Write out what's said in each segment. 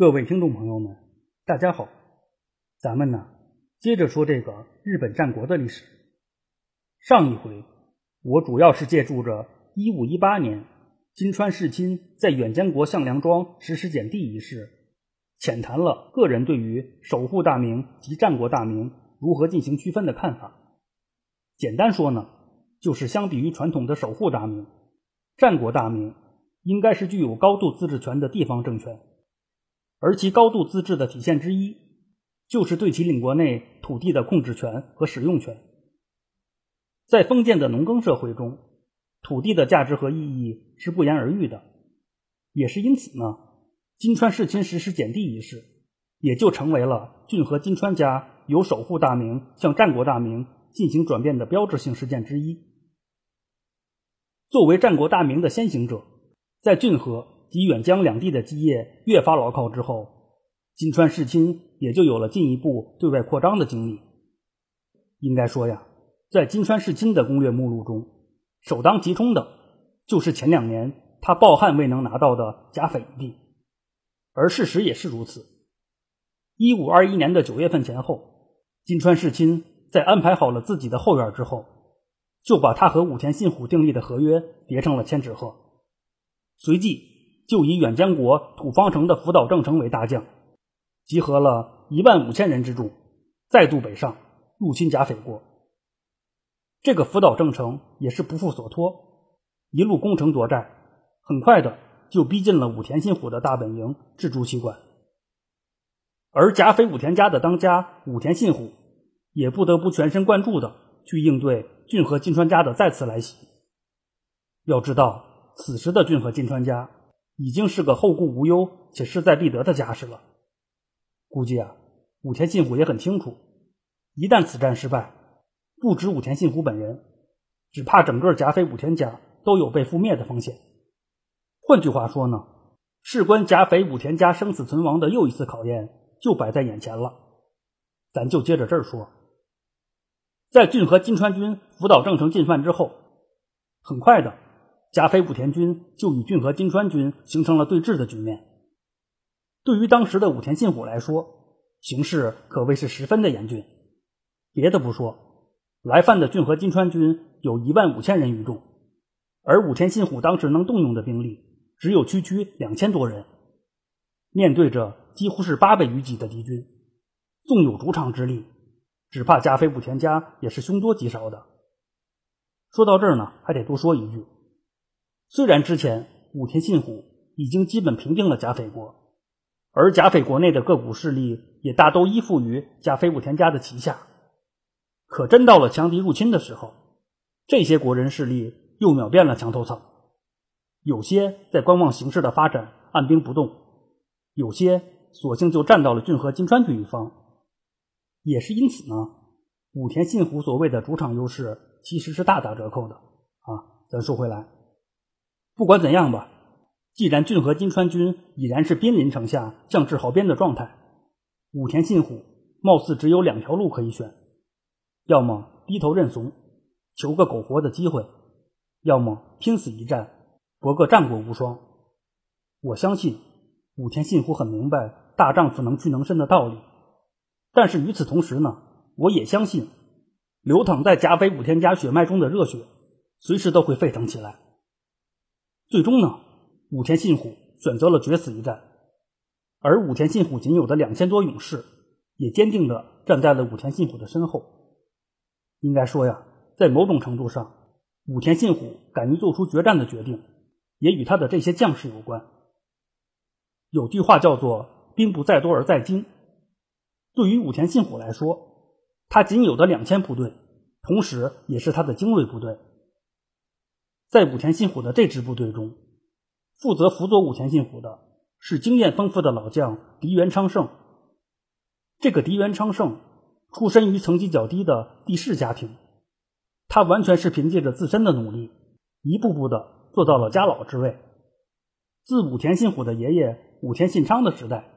各位听众朋友们，大家好，咱们呢接着说这个日本战国的历史。上一回我主要是借助着1518年今川氏亲在远江国向良庄实施减地一事，浅谈了个人对于守护大名及战国大名如何进行区分的看法。简单说呢，就是相比于传统的守护大名，战国大名应该是具有高度自治权的地方政权，而其高度自治的体现之一，就是对其领国内土地的控制权和使用权。在封建的农耕社会中，土地的价值和意义是不言而喻的，也是因此呢，今川氏亲实施减地一事，也就成为了骏河今川家由守护大名向战国大名进行转变的标志性事件之一。作为战国大名的先行者，在骏河及远江两地的基业越发牢靠之后，今川氏亲也就有了进一步对外扩张的经历。应该说呀，在今川氏亲的攻略目录中，首当其冲的就是前两年他抱憾未能拿到的甲斐一地，而事实也是如此。1521年的9月份前后，今川氏亲在安排好了自己的后院之后，就把他和武田信虎订立的合约叠成了千纸鹤，随即就以远江国土方城的福岛正成为大将，集合了15000人之众，再度北上入侵甲斐国。这个福岛正成也是不负所托，一路攻城夺寨，很快的就逼近了武田信虎的大本营至筑旗馆。而甲斐武田家的当家武田信虎也不得不全神贯注的去应对骏河今川家的再次来袭。要知道，此时的骏河今川家已经是个后顾无忧且势在必得的架势了。估计啊，武田信虎也很清楚，一旦此战失败，不止武田信虎本人，只怕整个甲斐武田家都有被覆灭的风险。换句话说呢，事关甲斐武田家生死存亡的又一次考验就摆在眼前了。咱就接着这儿说。在骏河今川军福岛正成进犯之后，很快的甲斐武田军就与骏河今川军形成了对峙的局面。对于当时的武田信虎来说，形势可谓是十分的严峻。别的不说，来犯的骏河今川军有15000人余众，而武田信虎当时能动用的兵力只有区区2000多人。面对着几乎是8倍于己的敌军，纵有主场之力，只怕甲斐武田家也是凶多吉少的。说到这儿呢，还得多说一句，虽然之前武田信虎已经基本平定了甲斐国，而甲斐国内的各股势力也大都依附于甲斐武田家的旗下，可真到了强敌入侵的时候，这些国人势力又秒变了墙头草，有些在观望形势的发展按兵不动，有些索性就站到了骏河今川军一方。也是因此呢，武田信虎所谓的主场优势其实是大打折扣的啊。咱说回来，不管怎样吧，既然骏河今川军已然是濒临城下将至壕边的状态，武田信虎貌似只有两条路可以选，要么低头认怂求个苟活的机会，要么拼死一战博个战果无双。我相信武田信虎很明白大丈夫能屈能伸的道理，但是与此同时呢，我也相信流淌在甲斐武田家血脉中的热血随时都会沸腾起来。最终呢，武田信虎选择了决死一战，而武田信虎仅有的2000多勇士也坚定地站在了武田信虎的身后。应该说呀，在某种程度上，武田信虎敢于做出决战的决定，也与他的这些将士有关。有句话叫做兵不在多而在精，对于武田信虎来说，他仅有的2000部队同时也是他的精锐部队。在武田信虎的这支部队中，负责辅佐武田信虎的是经验丰富的老将狄元昌盛。这个狄元昌盛出身于层级较低的地士家庭，他完全是凭借着自身的努力，一步步的做到了家老之位。自武田信虎的爷爷武田信昌的时代，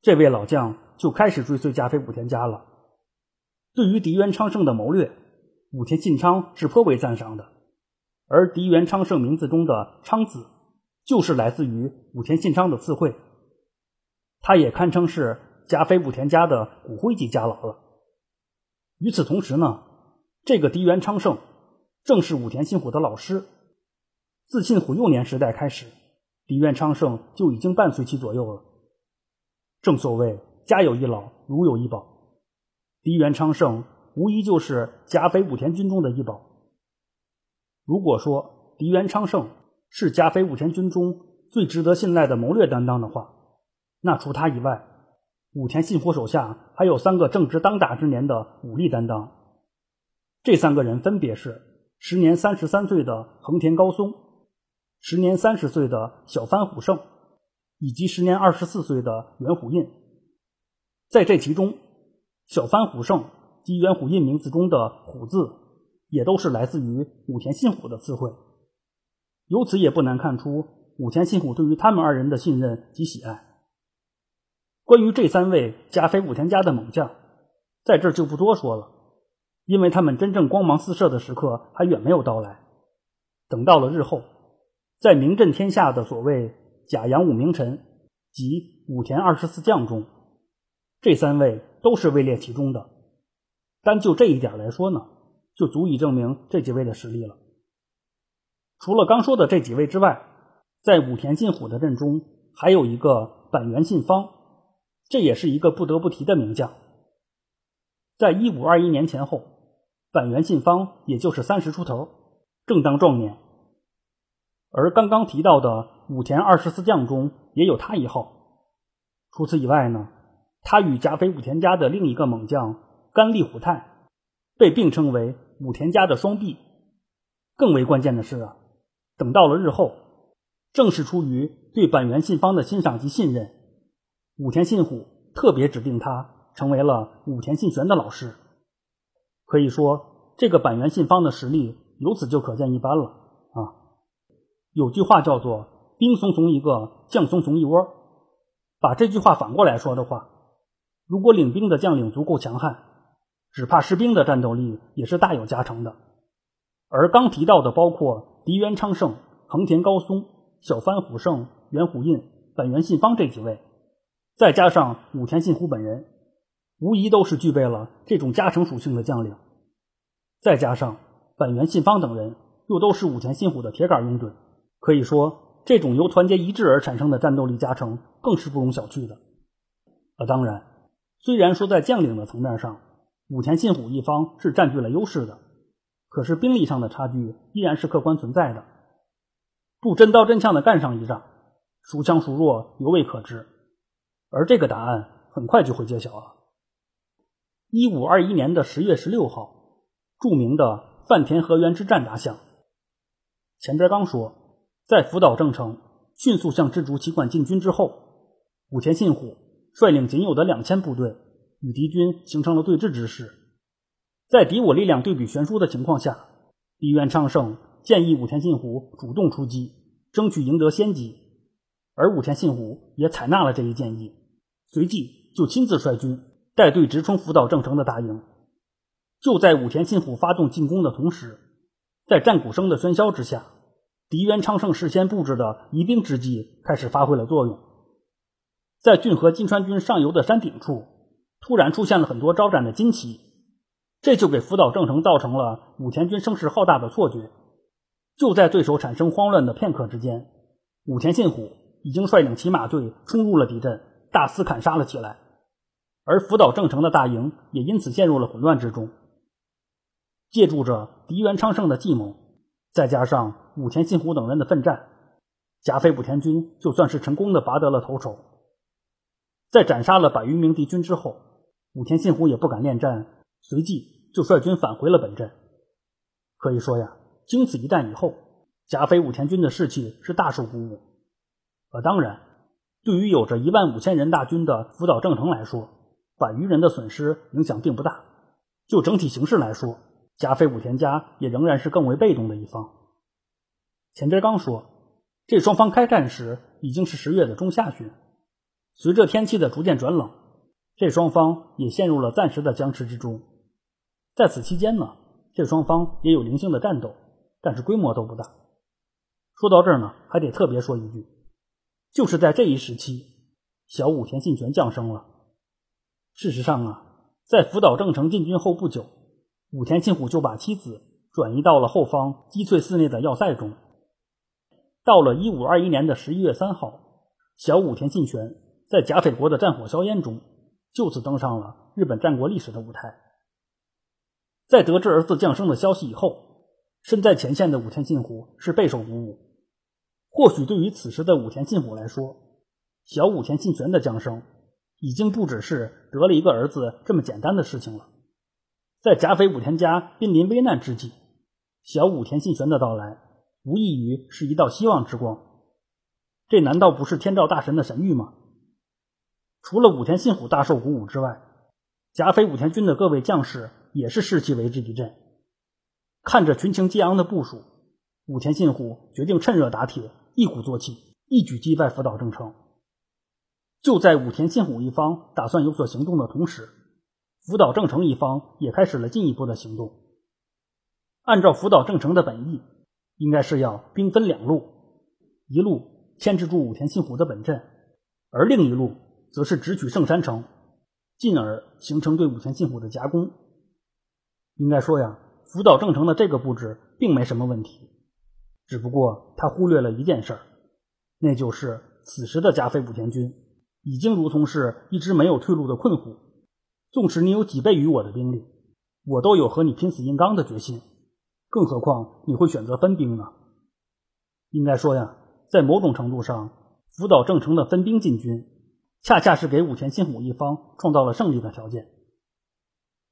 这位老将就开始追随甲斐武田家了。对于狄元昌盛的谋略，武田信昌是颇为赞赏的。而狄元昌盛名字中的昌字，就是来自于武田信昌的次会。他也堪称是加菲武田家的骨灰级家老了。与此同时呢，这个迪原昌盛正是武田信虎的老师。自信虎幼年时代开始，迪原昌盛就已经伴随其左右了。正所谓家有一老，如有一宝，迪原昌盛无疑就是加菲武田军中的一宝。如果说迪原昌盛是加菲武田军中最值得信赖的谋略担当的话，那除他以外，武田信虎手下还有3个正值当打之年的武力担当。这3个人分别是时年33岁的横田高松，时年30岁的小幡虎胜，以及时年24岁的元虎印。在这其中，小幡虎胜及元虎印名字中的虎字也都是来自于武田信虎的词汇。由此也不难看出武田信虎对于他们2人的信任及喜爱。关于这3位加菲武田家的猛将，在这就不多说了，因为他们真正光芒四射的时刻还远没有到来。等到了日后，在名震天下的所谓假阳武名臣及武田24将中，这3位都是位列其中的。单就这一点来说呢，就足以证明这几位的实力了。除了刚说的这几位之外，在武田信虎的阵中还有一个板垣信方，这也是一个不得不提的名将。在1521年前后，板垣信方也就是30出头，正当壮年。而刚刚提到的武田24将中也有他一号。除此以外呢，他与加菲武田家的另一个猛将甘利虎太被并称为武田家的双臂。更为关键的是，等到了日后，正是出于对板垣信方的欣赏及信任，武田信虎特别指定他成为了武田信玄的老师。可以说这个板垣信方的实力由此就可见一斑了啊。有句话叫做兵怂怂一个，将怂怂一窝。把这句话反过来说的话，如果领兵的将领足够强悍，只怕士兵的战斗力也是大有加成的。而刚提到的包括迪原昌盛、横田高松、小幡虎胜、元虎印、板垣信方这几位，再加上武田信虎本人，无疑都是具备了这种加成属性的将领。再加上板垣信方等人又都是武田信虎的铁杆拥趸，可以说这种由团结一致而产生的战斗力加成更是不容小觑的。当然，虽然说在将领的层面上武田信虎一方是占据了优势的，可是兵力上的差距依然是客观存在的。不真刀真枪的干上一仗，孰强孰弱犹未可知，而这个答案很快就会揭晓了。1521年的10月16号，著名的饭田河原之战打响。前边刚说，在福岛正城迅速向织竹旗馆进军之后，武田信虎率领仅有的2000部队与敌军形成了对峙之势。在敌我力量对比悬殊的情况下，迪原昌盛建议武田信虎主动出击，争取赢得先机，而武田信虎也采纳了这一建议，随即就亲自率军带队直冲福岛正城的大营。就在武田信虎发动进攻的同时，在战鼓声的喧嚣之下，迪原昌盛事先布置的疑兵之计开始发挥了作用。在骏河金川军上游的山顶处，突然出现了很多招展的旌旗，这就给福岛正城造成了武田军声势浩大的错觉。就在对手产生慌乱的片刻之间，武田信虎已经率领骑马队冲入了敌阵，大肆砍杀了起来，而福岛正城的大营也因此陷入了混乱之中。借助着迪原昌盛的计谋，再加上武田信虎等人的奋战，加菲武田军就算是成功的拔得了头筹。在斩杀了100余名敌军之后，武田信虎也不敢恋战，随即就率军返回了本阵。可以说呀，经此一战以后，加菲武田军的士气是大受鼓舞。当然，对于有着15000人大军的福岛正城来说，100余人的损失影响并不大。就整体形势来说，加菲武田家也仍然是更为被动的一方。前边刚说，这双方开战时已经是10月的中下旬，随着天气的逐渐转冷，这双方也陷入了暂时的僵持之中。在此期间呢，这双方也有零星的战斗，但是规模都不大。说到这儿呢，还得特别说一句，就是在这一时期，小武田信玄降生了。事实上啊，在福岛正成进军后不久，武田信虎就把妻子转移到了后方击碎寺内的要塞中。到了1521年的11月3号，小武田信玄在甲斐国的战火硝烟中就此登上了日本战国历史的舞台。在得知儿子降生的消息以后，身在前线的武田信虎是备受鼓舞。或许对于此时的武田信虎来说，小武田信玄的降生已经不只是得了一个儿子这么简单的事情了。在甲斐武田家濒临危难之际，小武田信玄的到来无异于是一道希望之光。这难道不是天照大神的神谕吗？除了武田信虎大受鼓舞之外，甲斐武田军的各位将士也是士气为之一振。看着群情激昂的部署，武田信虎决定趁热打铁，一鼓作气，一举击败福岛正成。就在武田信虎一方打算有所行动的同时，福岛正成一方也开始了进一步的行动。按照福岛正成的本意，应该是要兵分两路，一路牵制住武田信虎的本阵，而另一路则是直取圣山城，进而形成对武田信虎的夹攻。应该说呀，福岛正成的这个布置并没什么问题，只不过他忽略了一件事，那就是此时的甲斐武田军已经如同是一只没有退路的困虎，纵使你有几倍于我的兵力，我都有和你拼死硬刚的决心，更何况你会选择分兵呢？应该说呀，在某种程度上，福岛正成的分兵进军恰恰是给武田信虎一方创造了胜利的条件。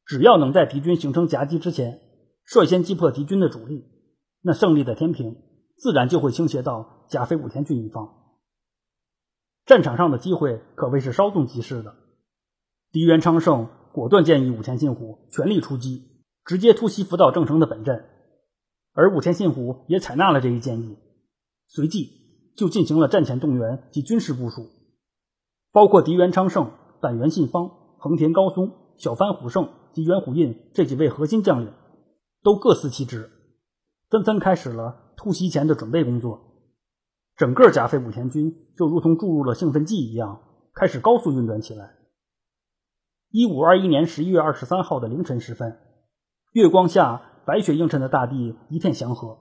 只要能在敌军形成夹击之前率先击破敌军的主力，那胜利的天平自然就会倾斜到甲斐武田军一方。战场上的机会可谓是稍纵即逝的。敌原昌盛果断建议武田信虎全力出击，直接突袭福岛正成的本阵，而武田信虎也采纳了这一建议，随即就进行了战前动员及军事部署，包括敌原昌盛、板垣信方、横田高松、小幡虎胜及源虎印这几位核心将领都各司其职，纷纷开始了突袭前的准备工作。整个甲斐武田军就如同注入了兴奋剂一样，开始高速运转起来。1521年11月23号的凌晨时分，月光下白雪映衬的大地一片祥和，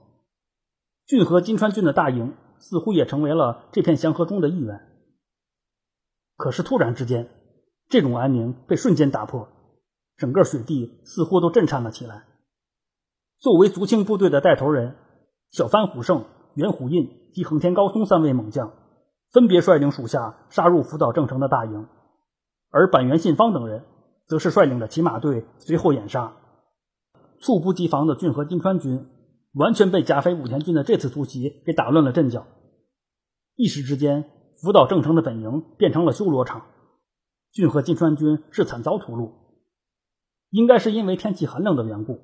骏河金川郡的大营似乎也成为了这片祥和中的一员。可是突然之间，这种安宁被瞬间打破，整个雪地似乎都震颤了起来。作为足轻部队的带头人，小幡虎胜、源虎印及横田高松三位猛将分别率领属下杀入福岛正成的大营，而板垣信方等人则是率领着骑马队随后掩杀。猝不及防的骏河金川军完全被甲斐武田军的这次突袭给打乱了阵脚，一时之间福岛正成的本营变成了修罗场，骏河金川军是惨遭屠戮。应该是因为天气寒冷的缘故，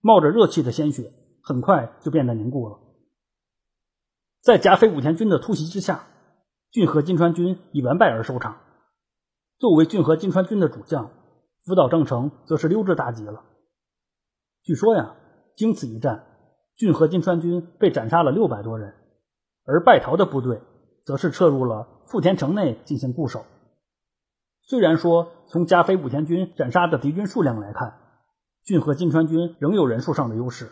冒着热气的鲜血很快就变得凝固了。在甲斐武田军的突袭之下，骏河金川军以完败而收场。作为骏河金川军的主将，福岛正成则是溜之大吉了。据说呀，经此一战，骏河金川军被斩杀了600多人，而败逃的部队则是撤入了富田城内进行固守。虽然说从甲斐武田军斩杀的敌军数量来看，骏河金川军仍有人数上的优势，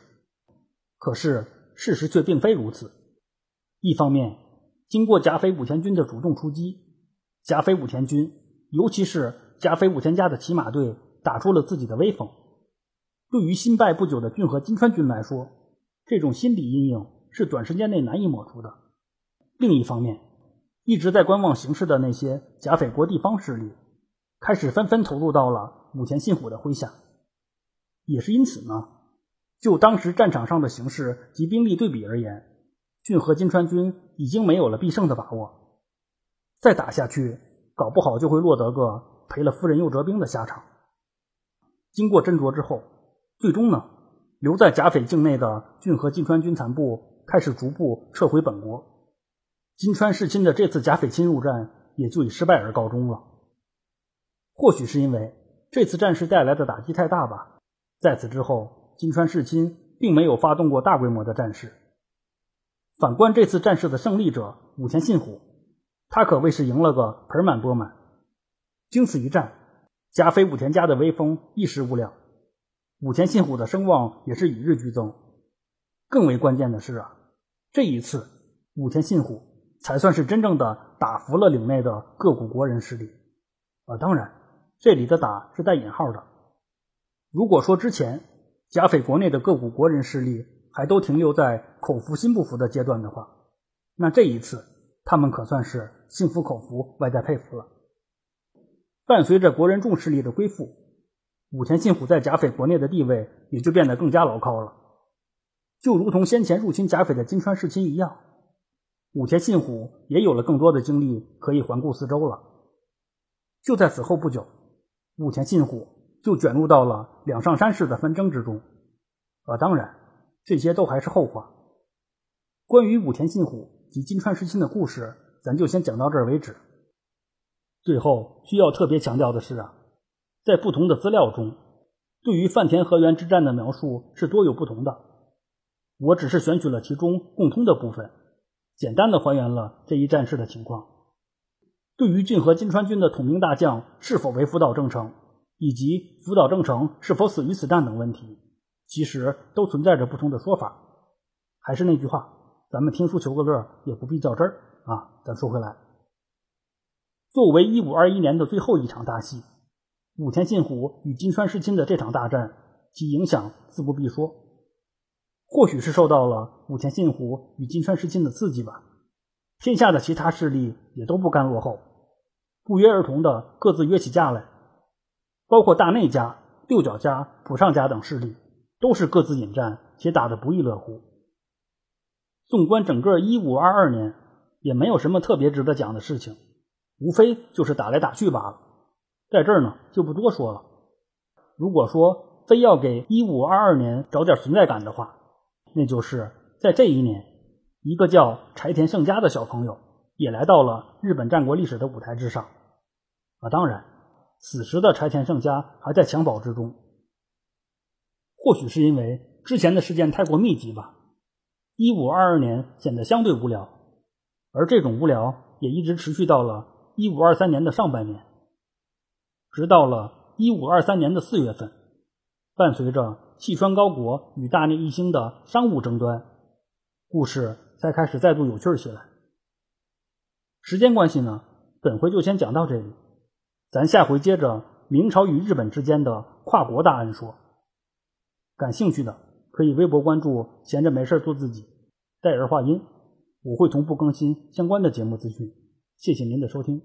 可是事实却并非如此。一方面，经过甲斐武田军的主动出击，甲斐武田军尤其是甲斐武田家的骑马队打出了自己的威风。对于新败不久的骏河金川军来说，这种心理阴影是短时间内难以抹除的。另一方面，一直在观望形势的那些甲斐国地方势力开始纷纷投入到了武田信虎的麾下。也是因此呢，就当时战场上的形势及兵力对比而言，骏河金川军已经没有了必胜的把握，再打下去搞不好就会落得个赔了夫人又折兵的下场。经过斟酌之后，最终呢，留在甲斐境内的骏河金川军残部开始逐步撤回本国，金川世亲的这次甲斐侵入战也就以失败而告终了。或许是因为这次战事带来的打击太大吧，在此之后金川世亲并没有发动过大规模的战事。反观这次战事的胜利者武田信虎，他可谓是赢了个盆满钵满。经此一战，加菲武田家的威风一时无两，武田信虎的声望也是与日俱增。更为关键的是啊，这一次武田信虎才算是真正的打服了领内的各股国人势力。当然这里的打是带引号的。如果说之前甲斐国内的各股国人势力还都停留在口服心不服的阶段的话，那这一次他们可算是心服口服，外带佩服了。伴随着国人众势力的归附，武田信虎在甲斐国内的地位也就变得更加牢靠了。就如同先前入侵甲斐的金川世亲一样，武田信虎也有了更多的精力可以环顾四周了。就在此后不久，武田信虎就卷入到了两上山氏的纷争之中。当然这些都还是后话。关于武田信虎及金川世亲的故事，咱就先讲到这儿为止。最后需要特别强调的是啊，在不同的资料中对于饭田河原之战的描述是多有不同的，我只是选取了其中共通的部分，简单的还原了这一战事的情况。对于骏河金川军的统兵大将是否为福岛正成，以及福岛正成是否死于此战等问题，其实都存在着不同的说法。还是那句话，咱们听书求个乐，也不必较真儿啊。咱说回来，作为1521年的最后一场大戏，武田信虎与金川世亲的这场大战，其影响自不必说。或许是受到了武田信虎与金川世亲的刺激吧，天下的其他势力也都不甘落后，不约而同的各自约起架来。包括大内家、六角家、浦上家等势力都是各自引战，且打得不亦乐乎。纵观整个1522年，也没有什么特别值得讲的事情，无非就是打来打去罢了，在这儿呢就不多说了。如果说非要给1522年找点存在感的话，那就是在这一年，一个叫柴田胜家的小朋友也来到了日本战国历史的舞台之上。当然此时的柴田胜家还在襁褓之中。或许是因为之前的事件太过密集吧，1522年显得相对无聊，而这种无聊也一直持续到了1523年的上半年。直到了1523年的4月份，伴随着细川高国与大内义兴的商务争端，故事才开始再度有趣起来。时间关系呢，本回就先讲到这里。咱下回接着明朝与日本之间的跨国大案说。感兴趣的可以微博关注闲着没事做自己，带儿化音，我会同步更新相关的节目资讯。谢谢您的收听。